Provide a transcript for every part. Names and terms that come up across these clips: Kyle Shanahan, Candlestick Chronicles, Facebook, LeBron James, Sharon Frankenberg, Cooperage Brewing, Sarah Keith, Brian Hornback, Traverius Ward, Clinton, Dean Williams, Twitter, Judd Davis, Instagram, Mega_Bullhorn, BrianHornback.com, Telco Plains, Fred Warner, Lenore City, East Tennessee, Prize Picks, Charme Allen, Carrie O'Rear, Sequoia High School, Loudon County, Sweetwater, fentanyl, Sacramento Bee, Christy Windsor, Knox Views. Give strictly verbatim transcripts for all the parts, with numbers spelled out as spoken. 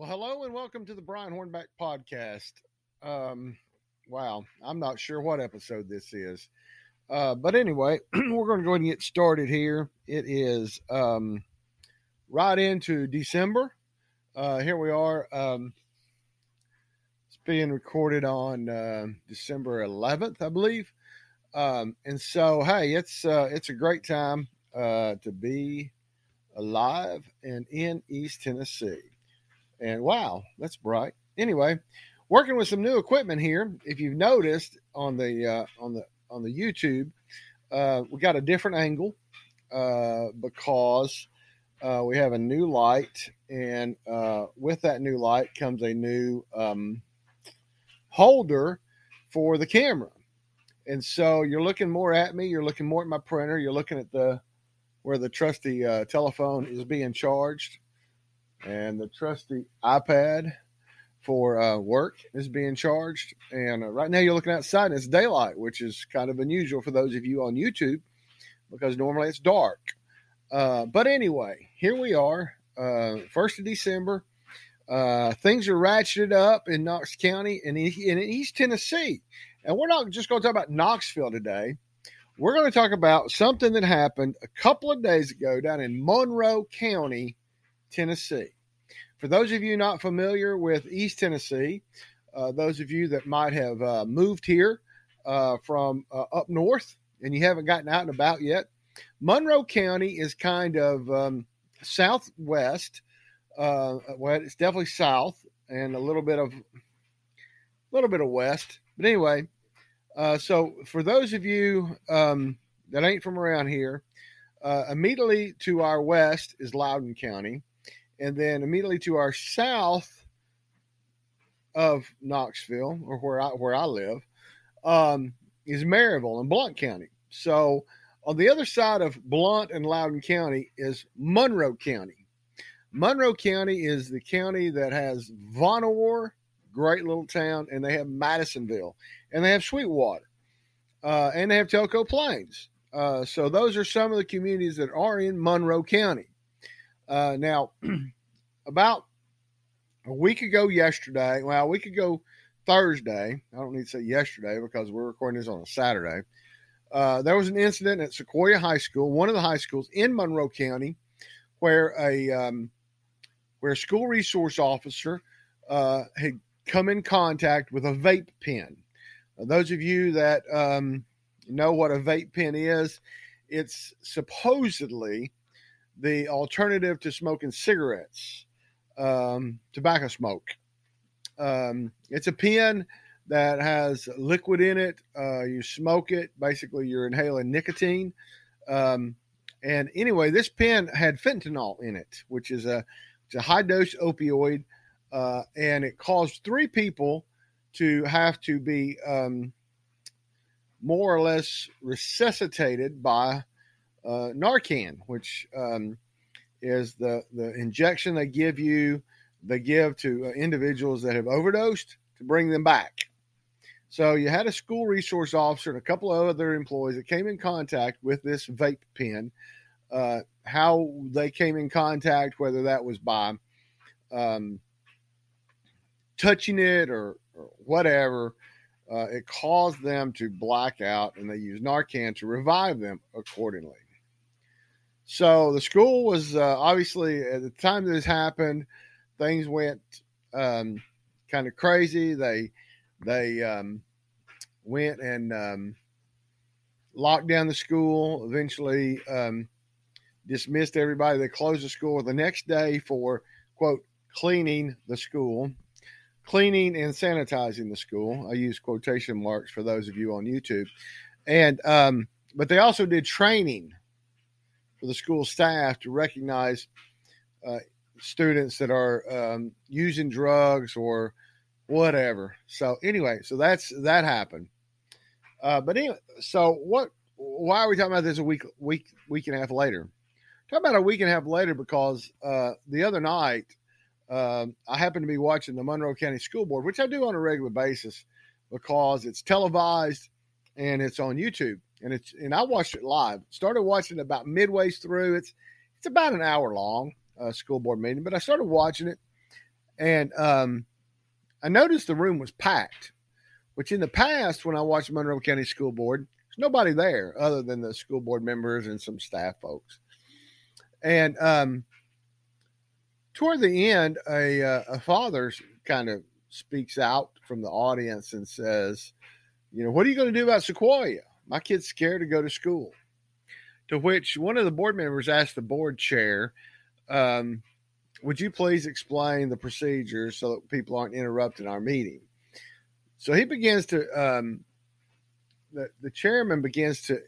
Well, hello and welcome to the Brian Hornback podcast. Um, wow, I'm not sure what episode this is. Uh, but anyway, we're going to go ahead and get started here. It is um, right into December. Uh, here we are. Um, it's being recorded on uh, December eleventh, I believe. Um, and so, hey, it's uh, it's a great time uh, to be alive and in East Tennessee. And wow, that's bright. Anyway, working with some new equipment here. If you've noticed on the uh, on the on the YouTube, uh, we got a different angle uh, because uh, we have a new light, and uh, with that new light comes a new um, holder for the camera. And so you're looking more at me. You're looking more at my printer. You're looking at the where the trusty uh, telephone is being charged. And the trusty iPad for uh, work is being charged. And uh, right now you're looking outside and it's daylight, which is kind of unusual for those of you on YouTube because normally it's dark. Uh, but anyway, here we are, uh, first of December. Uh, things are ratcheted up in Knox County and in East Tennessee. And we're not just going to talk about Knoxville today. We're going to talk about something that happened a couple of days ago down in Monroe County, Tennessee. For those of you not familiar with East Tennessee, uh, those of you that might have uh, moved here uh, from uh, up north and you haven't gotten out and about yet, Monroe County is kind of um, southwest. Uh, well, it's definitely south and a little bit of a little bit of west. But anyway, uh, so for those of you um, that ain't from around here, uh, immediately to our west is Loudon County. And then immediately to our south of Knoxville, or where I where I live, um, is Maryville and Blount County. So on the other side of Blount and Loudon County is Monroe County. Monroe County is the county that has Vonore, great little town, and they have Madisonville, and they have Sweetwater, uh, and they have Telco Plains. Uh, so those are some of the communities that are in Monroe County. Uh, now, about a week ago yesterday, well, a week ago Thursday, I don't need to say yesterday because we're recording this on a Saturday, uh, there was an incident at Sequoia High School, one of the high schools in Monroe County, where a um, where a school resource officer uh, had come in contact with a vape pen. Now, those of you that um, know what a vape pen is, it's supposedly the alternative to smoking cigarettes, um, tobacco smoke. Um, it's a pen that has liquid in it. Uh, you smoke it. Basically, you're inhaling nicotine. Um, and anyway, this pen had fentanyl in it, which is a, it's a high-dose opioid, uh, and it caused three people to have to be um, more or less resuscitated by Uh, Narcan, which um, is the, the injection they give you, they give to uh, individuals that have overdosed to bring them back. So you had a school resource officer and a couple of other employees that came in contact with this vape pen. Uh, how they came in contact, whether that was by um, touching it or, or whatever, uh, it caused them to black out, and they used Narcan to revive them accordingly. So the school was uh, obviously, at the time this happened, things went um, kind of crazy. They they um, went and um, locked down the school, eventually um, dismissed everybody. They closed the school the next day for, quote, cleaning the school, cleaning and sanitizing the school. I use quotation marks for those of you on YouTube. And um, but they also did training for the school staff to recognize uh, students that are um, using drugs or whatever. So anyway, so that's, that happened. Uh, but anyway, so what, why are we talking about this a week, week, week and a half later? Talking about a week and a half later, because uh, the other night, um, I happen to be watching the Monroe County School Board, which I do on a regular basis because it's televised and it's on YouTube. And it's, and I watched it live. Started watching it about midway through. It's it's about an hour long uh, school board meeting, but I started watching it, And um, I noticed the room was packed, which in the past, when I watched Monroe County School Board, there's nobody there other than the school board members and some staff folks. And um, toward the end, a, uh, a father kind of speaks out from the audience and says, you know, what are you going to do about Sequoia? My kid's scared to go to school. To which one of the board members asked the board chair, um, would you please explain the procedure so that people aren't interrupting our meeting? So he begins to, um, the, the chairman begins to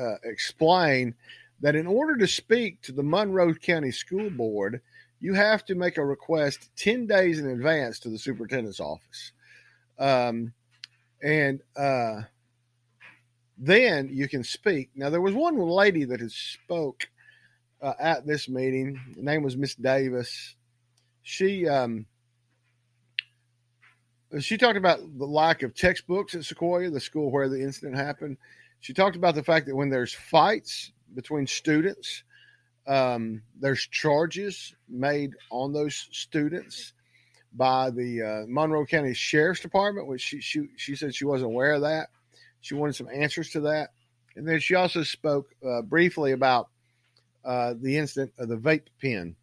uh, explain that in order to speak to the Monroe County School Board, you have to make a request ten days in advance to the superintendent's office. Um, and uh, then you can speak. Now, there was one lady that had spoke uh, at this meeting. Her name was Miss Davis. She um, she talked about the lack of textbooks at Sequoia, the school where the incident happened. She talked about the fact that when there's fights between students, um, there's charges made on those students by the uh, Monroe County Sheriff's Department, which she, she she said she wasn't aware of that. She wanted some answers to that. And then she also spoke uh, briefly about uh, the incident of the vape pen.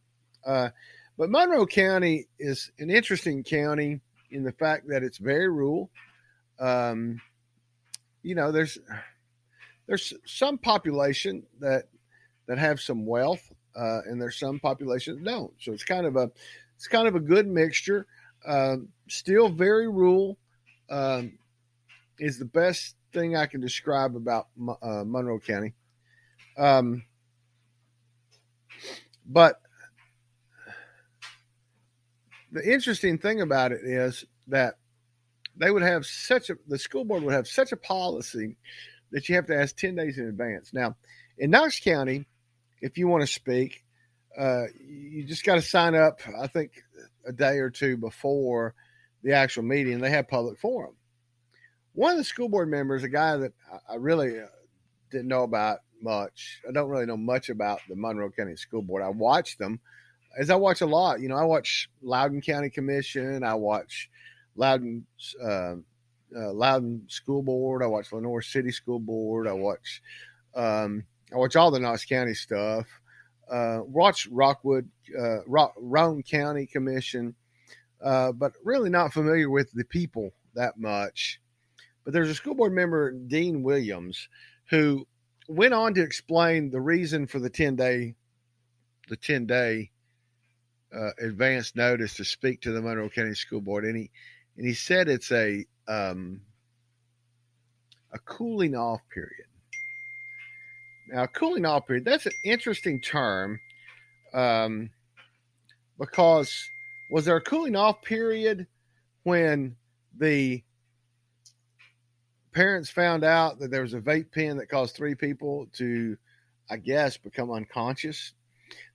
Uh, but Monroe County is an interesting county in the fact that it's very rural. Um, you know, there's... There's some population that that have some wealth, uh, and there's some population that don't. So it's kind of a it's kind of a good mixture. Uh, still very rural um, is the best thing I can describe about uh, Monroe County. Um, but the interesting thing about it is that they would have such a the school board would have such a policy that you have to ask ten days in advance. Now, in Knox County, if you want to speak, uh, you just got to sign up, I think, a day or two before the actual meeting. They have public forum. One of the school board members, a guy that I really didn't know about much, I don't really know much about the Monroe County School Board. I watch them, as I watch a lot. You know, I watch Loudon County Commission. I watch Loudon uh Uh, Loudon School Board. I watch Lenore City School Board. I watch, um, I watch all the Knox County stuff. Uh, watch Rockwood, uh, Rock, Roan County Commission, uh, but really not familiar with the people that much. But there's a school board member, Dean Williams, who went on to explain the reason for the ten day, the ten day uh, advance notice to speak to the Monroe County School Board, and he and he said it's a Um, a cooling off period. Now, cooling off period, that's an interesting term um, because was there a cooling off period when the parents found out that there was a vape pen that caused three people to, I guess, become unconscious?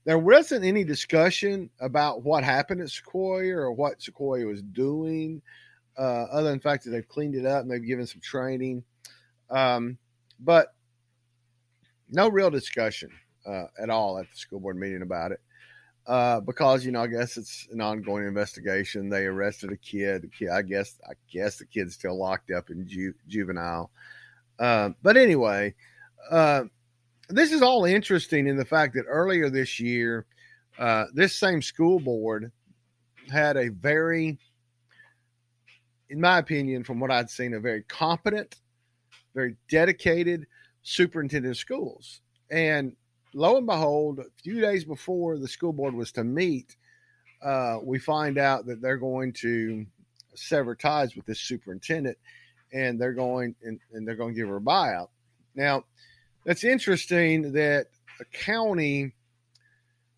There wasn't any discussion about what happened at Sequoia or what Sequoia was doing. Uh, other than the fact that they've cleaned it up and they've given some training. Um, but no real discussion uh, at all at the school board meeting about it uh, because, you know, I guess it's an ongoing investigation. They arrested a kid. I guess I guess the kid's still locked up in ju- juvenile. Uh, but anyway, uh, this is all interesting in the fact that earlier this year, uh, this same school board had a very – in my opinion, from what I'd seen, a very competent, very dedicated superintendent of schools. And lo and behold, a few days before the school board was to meet, uh, we find out that they're going to sever ties with this superintendent, and they're going and, and they're going to give her a buyout. Now, that's interesting that a county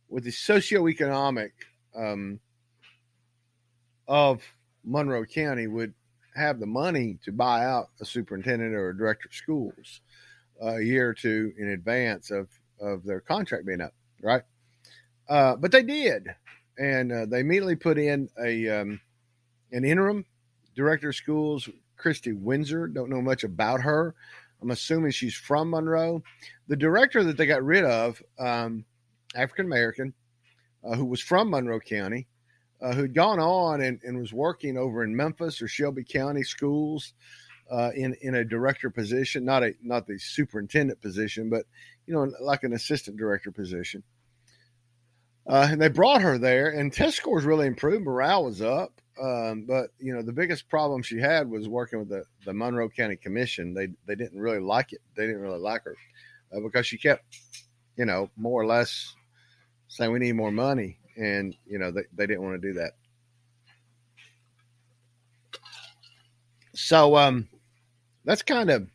with the socioeconomic um, of Monroe County would have the money to buy out a superintendent or a director of schools a year or two in advance of, of their contract being up, right? Uh, but they did, and uh, they immediately put in a um, an interim director of schools, Christy Windsor. Don't know much about her. I'm assuming she's from Monroe. The director that they got rid of, um, African-American, uh, who was from Monroe County, uh, who'd gone on and, and was working over in Memphis or Shelby County schools uh, in, in a director position, not a, not the superintendent position, but, you know, like an assistant director position. Uh, and they brought her there, and test scores really improved. Morale was up. Um, but, you know, the biggest problem she had was working with the, the Monroe County Commission. They they didn't really like it. They didn't really like her uh, because she kept, you know, more or less saying we need more money. And, you know, they, they didn't want to do that. So um, that's kind of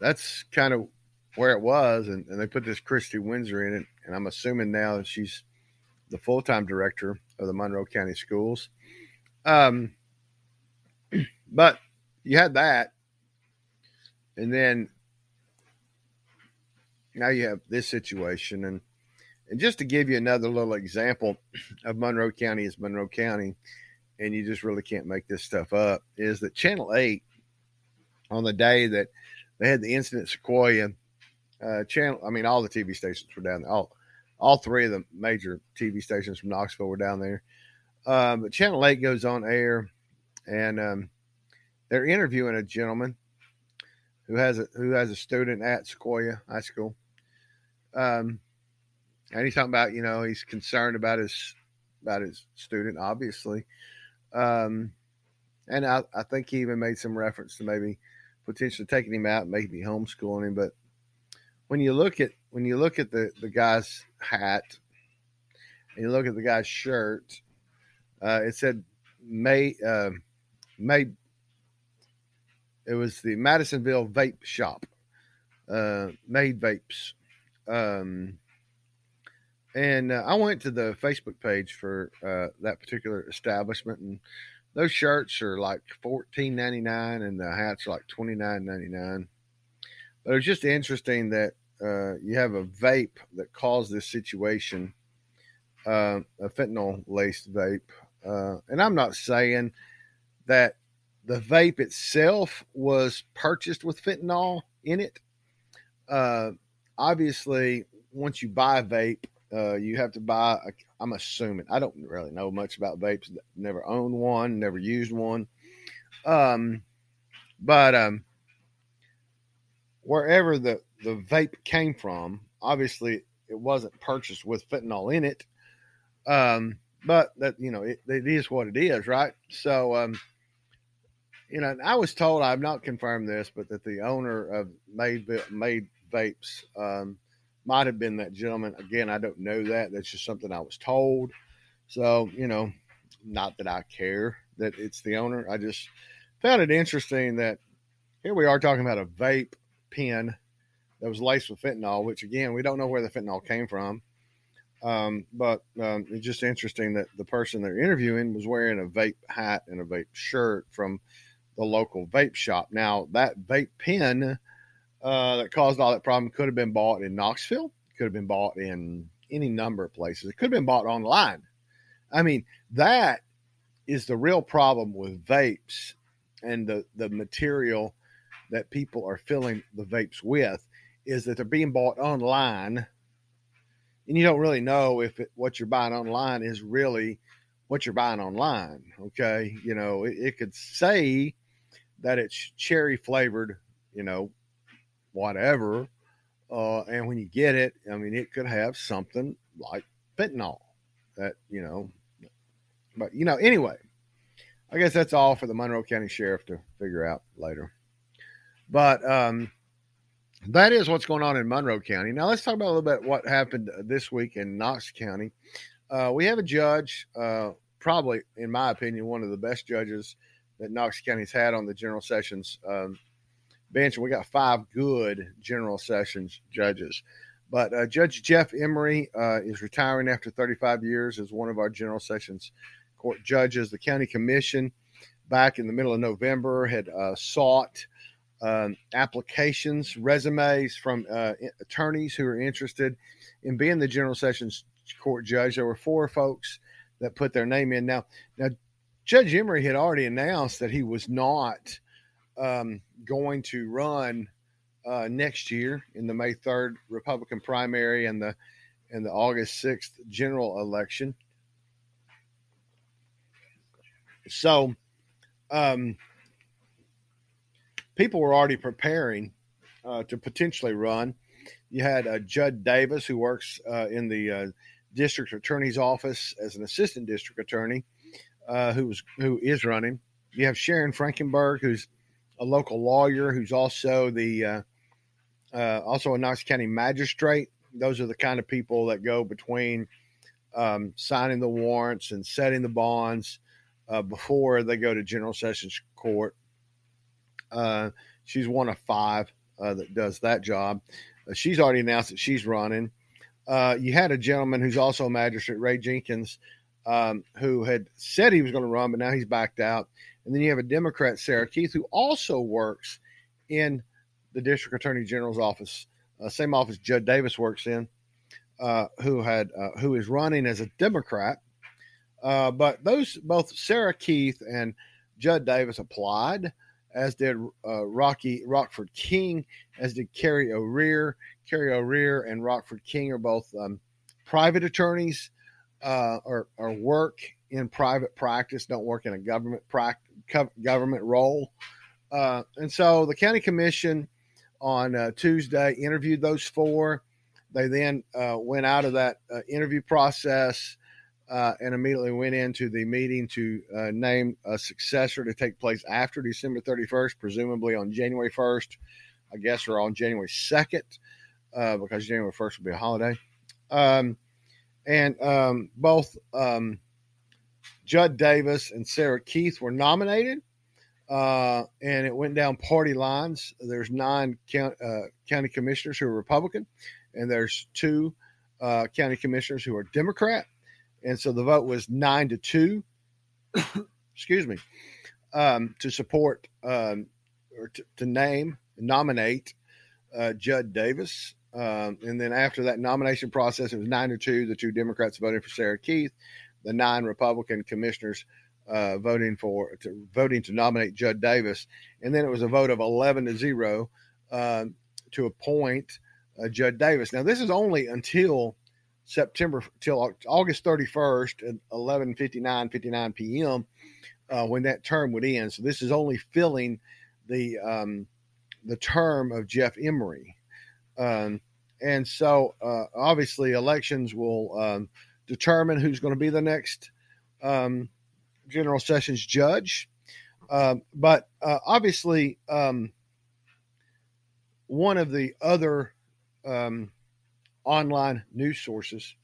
that's kind of where it was. And, and they put this Christy Windsor in it. And I'm assuming now she's the full-time director of the Monroe County Schools. Um, but you had that. And then now you have this situation. And, and just to give you another little example of Monroe County is Monroe County, and you just really can't make this stuff up, is that Channel eight, on the day that they had the incident at Sequoia, uh, Channel, I mean, all the T V stations were down there. All, all three of the major T V stations from Knoxville were down there. Uh, but Channel eight goes on air, and um, they're interviewing a gentleman who has a who has a student at Sequoia High School. Um, and he's talking about, you know, he's concerned about his about his student, obviously. Um, and I, I think he even made some reference to maybe potentially taking him out, and maybe homeschooling him, but when you look at when you look at the, the guy's hat and you look at the guy's shirt, uh, it said May uh, May. It was the Madisonville vape shop, uh, made vapes, um, and uh, I went to the Facebook page for uh, that particular establishment, and those shirts are like fourteen ninety-nine, and the hats are like twenty-nine ninety-nine. But it was just interesting that uh, you have a vape that caused this situation, uh, a fentanyl-laced vape. Uh, and I'm not saying that the vape itself was purchased with fentanyl in it. Uh, obviously, once you buy a vape, uh, you have to buy, a, I'm assuming, I don't really know much about vapes. Never owned one, never used one. Um, but... Um, Wherever the, the vape came from, obviously it wasn't purchased with fentanyl in it. Um, but that, you know, it, it is what it is, right? So, um, you know, and I was told, I've not confirmed this, but that the owner of Made, made Vapes um, might have been that gentleman. Again, I don't know that. That's just something I was told. So, you know, not that I care that it's the owner. I just found it interesting that here we are talking about a vape pen that was laced with fentanyl, which again, we don't know where the fentanyl came from. Um, but um, it's just interesting that the person they're interviewing was wearing a vape hat and a vape shirt from the local vape shop. Now, that vape pen uh, that caused all that problem could have been bought in Knoxville, could have been bought in any number of places. It could have been bought online. I mean, that is the real problem with vapes and the, the material that people are filling the vapes with, is that they're being bought online, and you don't really know if it, what you're buying online is really what you're buying online. Okay. You know, it, it could say that it's cherry flavored, you know, whatever. Uh, and when you get it, I mean, it could have something like fentanyl that, you know, but you know, anyway, I guess that's all for the Monroe County Sheriff to figure out later. But um, that is what's going on in Monroe County. Now, let's talk about a little bit what happened this week in Knox County. Uh, we have a judge, uh, probably, in my opinion, one of the best judges that Knox County's had on the general sessions um, bench. We got five good general sessions judges. But uh, Judge Jeff Emery uh, is retiring after thirty-five years as one of our general sessions court judges. The county commission, back in the middle of November, had uh, sought Um, applications, resumes from uh, attorneys who are interested in being the general sessions court judge. There were four folks that put their name in. Now, now Judge Emery had already announced that he was not um, going to run uh, next year in the May third Republican primary and the and the August sixth general election. So um, people were already preparing uh, to potentially run. You had uh, Judd Davis, who works uh, in the uh, district attorney's office as an assistant district attorney, uh, who was who is running. You have Sharon Frankenberg, who's a local lawyer, who's also the uh, uh, also a Knox County magistrate. Those are the kind of people that go between um, signing the warrants and setting the bonds uh, before they go to General Sessions Court. Uh, she's one of five uh, that does that job. Uh, she's already announced that she's running. Uh, you had a gentleman who's also a magistrate, Ray Jenkins, um, who had said he was going to run, but now he's backed out. And then you have a Democrat, Sarah Keith, who also works in the district attorney general's office. Uh, same office Judd Davis works in, uh, who had uh, who is running as a Democrat. Uh, but those both Sarah Keith and Judd Davis applied, as did uh, Rocky Rockford King, as did Carrie O'Rear. Carrie O'Rear and Rockford King are both um, private attorneys, uh, or or work in private practice, don't work in a government practice, government role, uh, and so the county commission on uh, Tuesday interviewed those four. They then uh, went out of that uh, interview process uh, and immediately went into the meeting to uh, name a successor to take place after December thirty-first, presumably on January first, I guess, or on January second, uh, because January first will be a holiday. Um, and um, both um, Judd Davis and Sarah Keith were nominated. Uh, and it went down party lines. There's nine count, uh, county commissioners who are Republican, and there's two uh, county commissioners who are Democrat. And so the vote was nine to two, excuse me, um, to support um, or to, to name, nominate uh, Judd Davis. Um, and then after that nomination process, it was nine to two. The two Democrats voted for Sarah Keith, the nine Republican commissioners Uh, voting for to, voting to nominate Judd Davis, and then it was a vote of eleven to zero uh, to appoint uh, Judd Davis. Now this is only until September till August thirty-first at eleven fifty-nine p.m. Uh, when that term would end. So this is only filling the um, the term of Jeff Emery, um, and so uh, obviously elections will um, determine who's going to be the next Um, General Sessions judge. Um, but uh, obviously um, one of the other um, online news sources,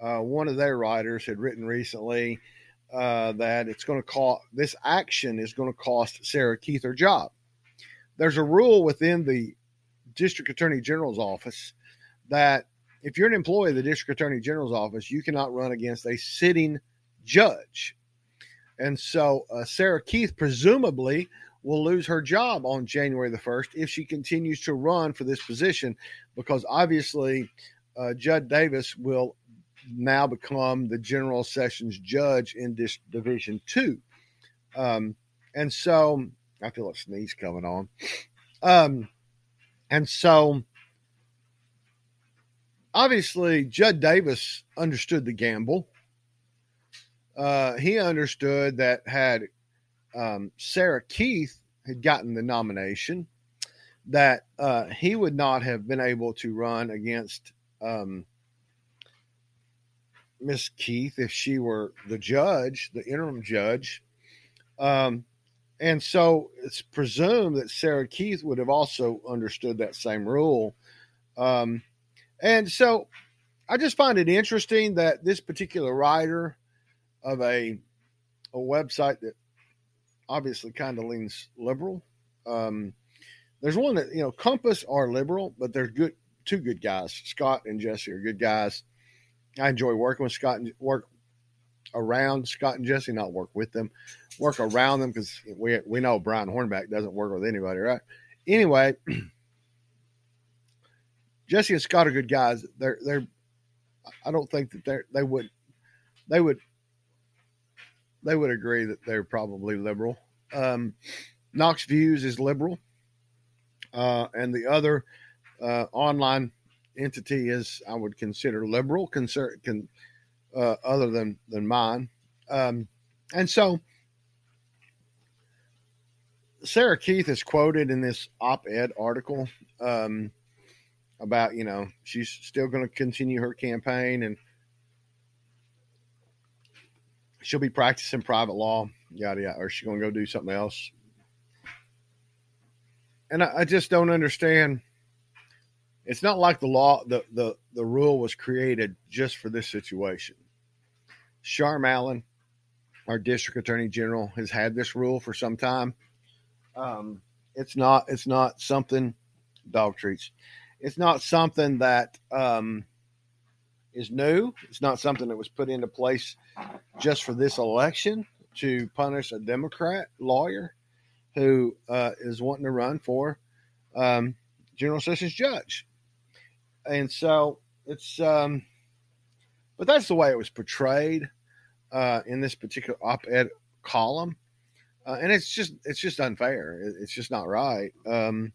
uh, one of their writers had written recently uh, that it's going to cost, this action is going to cost Sarah Keith her job. There's a rule within the district attorney general's office that if you're an employee of the district attorney general's office, you cannot run against a sitting judge. And so uh, Sarah Keith presumably will lose her job on January the first if she continues to run for this position, because obviously uh, Judd Davis will now become the General Sessions judge in this Division two. Um, and so I feel a sneeze coming on. Um, and so obviously Judd Davis understood the gamble. Uh, he understood that had um, Sarah Keith had gotten the nomination, that uh, he would not have been able to run against um, Miss Keith if she were the judge, the interim judge. Um, and so it's presumed that Sarah Keith would have also understood that same rule. Um, and so I just find it interesting that this particular writer of a a website that obviously kind of leans liberal. Um, there's one that, you know, Compass are liberal, but they're good, two good guys. Scott and Jesse are good guys. I enjoy working with Scott and work around Scott and Jesse, not work with them, work around them, because we we know Brian Hornback doesn't work with anybody, right? Anyway, Jesse and Scott are good guys. They're they're. I don't think that they they would they would. They would agree that they're probably liberal. Um, Knox Views is liberal. Uh, and the other uh, online entity is, I would consider liberal, concern, can, uh, other than, than mine. Um, and so Sarah Keith is quoted in this op-ed article um, about, you know, she's still going to continue her campaign and she'll be practicing private law, yada, yada, or she's going to go do something else. And I, I just don't understand. It's not like the law, the, the, the rule was created just for this situation. Charme Allen, our district attorney general, has had this rule for some time. Um, it's not, it's not something dog treats. It's not something that um, is new. It's not something that was put into place just for this election to punish a Democrat lawyer who uh, is wanting to run for um, General Sessions judge. And so it's, um, but that's the way it was portrayed uh, in this particular op-ed column. Uh, and it's just, it's just unfair. It's just not right. Um,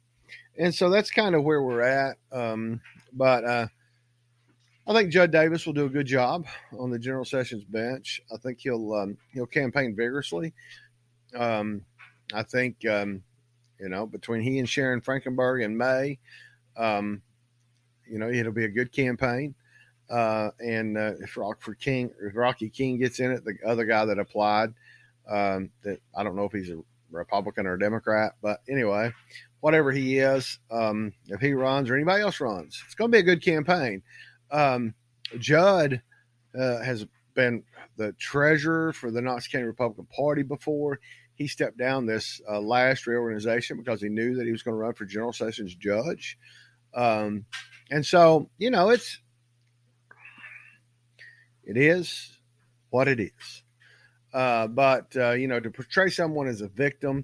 and so that's kind of where we're at. Um, but uh, I think Judd Davis will do a good job on the General Sessions bench. I think he'll, um, he'll campaign vigorously. Um, I think, um, you know, between he and Sharon Frankenberg in May, um, you know, it'll be a good campaign. Uh, and uh, if Rockford King, if Rocky King gets in it, the other guy that applied, um, that I don't know if he's a Republican or a Democrat, but anyway, whatever he is, um, if he runs or anybody else runs, it's going to be a good campaign. Um, Judd uh, has been the treasurer for the Knox County Republican Party before. He stepped down this uh, last reorganization because he knew that he was going to run for General Sessions judge. Um, and so, you know, it's, it is what it is. Uh, but, uh, you know, to portray someone as a victim,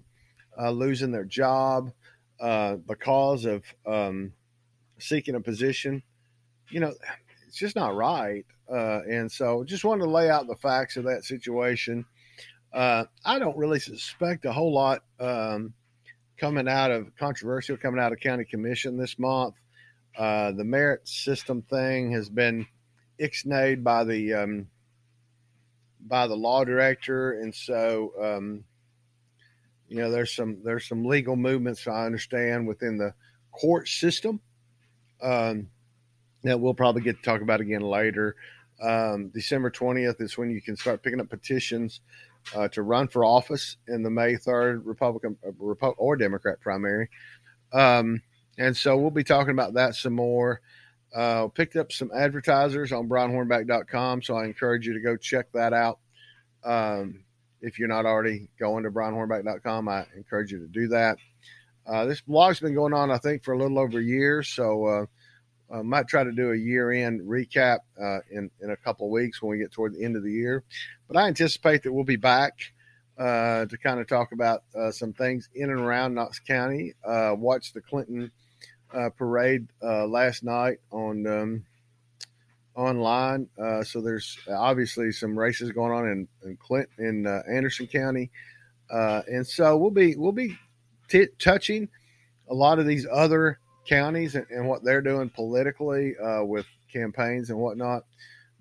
uh, losing their job uh, because of um, seeking a position, you know, it's just not right. Uh, and so just wanted to lay out the facts of that situation. Uh, I don't really suspect a whole lot um, coming out of controversial, coming out of County Commission this month. Uh, the merit system thing has been ixnayed by the um, by the law director, and so um, you know there's some there's some legal movements I understand within the court system um, that we'll probably get to talk about again later. Um, December twentieth is when you can start picking up petitions Uh, to run for office in the May third Republican or Democrat primary. Um, and so we'll be talking about that some more. Uh, picked up some advertisers on Brian Hornback dot com, so I encourage you to go check that out. Um, if you're not already going to Brian Hornback dot com, I encourage you to do that. Uh, this blog's been going on, I think, for a little over a year, so uh, I might try to do a year-end recap uh, in, in a couple of weeks when we get toward the end of the year. But I anticipate that we'll be back uh, to kind of talk about uh, some things in and around Knox County. Uh, watched the Clinton uh, parade uh, last night on um, online. Uh, so there's obviously some races going on in, in Clinton, in uh, Anderson County. Uh, and so we'll be, we'll be t- touching a lot of these other counties and, and what they're doing politically uh, with campaigns and whatnot.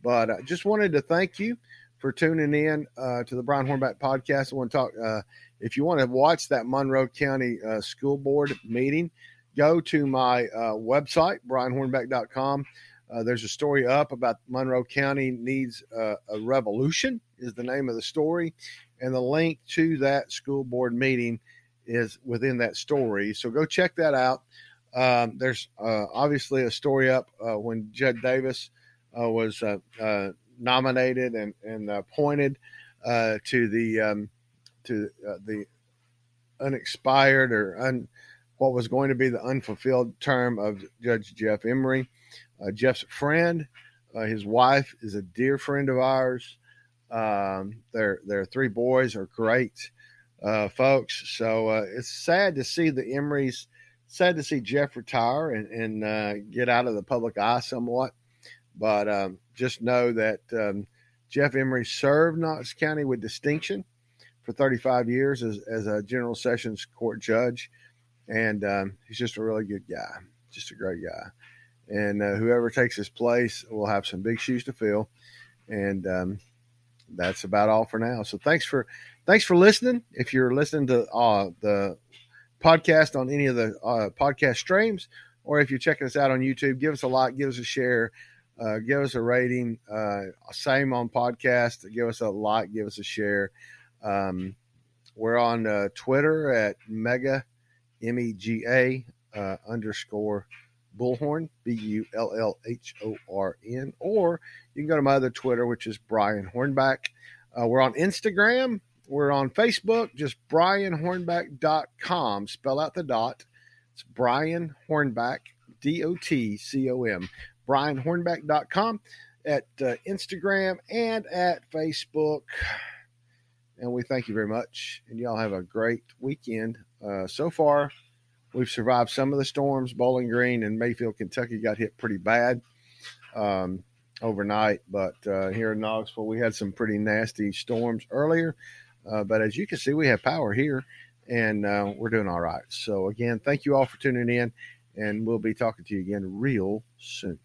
But I just wanted to thank you for tuning in uh, to the Brian Hornback podcast. I want to talk, uh, if you want to watch that Monroe County uh, School Board meeting, go to my uh, website, Brian Hornback dot com. Uh, there's a story up about Monroe County needs uh, a revolution is the name of the story. And the link to that school board meeting is within that story. So go check that out. Um, there's uh, obviously a story up uh, when Judd Davis uh, was uh, uh, nominated and, and appointed uh, to the um, to uh, the unexpired or un, what was going to be the unfulfilled term of Judge Jeff Emery. Uh, Jeff's friend, uh, his wife is a dear friend of ours. Um, their their three boys are great uh, folks. So uh, it's sad to see the Emerys. Sad to see Jeff retire and, and uh, get out of the public eye somewhat, but um, just know that um, Jeff Emery served Knox County with distinction for thirty-five years as, as a General Sessions court judge, and um, he's just a really good guy, just a great guy. And uh, whoever takes his place will have some big shoes to fill, and um, that's about all for now. So thanks for thanks for listening. If you're listening to uh, the podcast on any of the uh, podcast streams, or if you're checking us out on YouTube, give us a like, give us a share, uh, give us a rating. Uh, same on podcast. Give us a like, give us a share. Um, we're on uh, Twitter at Mega M E G A uh, underscore Bullhorn, B U L L H O R N, or you can go to my other Twitter, which is Brian Hornback. Uh, we're on Instagram. We're on Facebook, just Brian Hornback dot com. Spell out the dot. It's Brian Hornback, D O T C O M, Brian Hornback dot com at uh, Instagram and at Facebook. And we thank you very much. And y'all have a great weekend. Uh, so far, we've survived some of the storms. Bowling Green and Mayfield, Kentucky got hit pretty bad um, overnight. But uh, here in Knoxville, we had some pretty nasty storms earlier. Uh, but as you can see, we have power here, and uh, we're doing all right. So, again, thank you all for tuning in, and we'll be talking to you again real soon.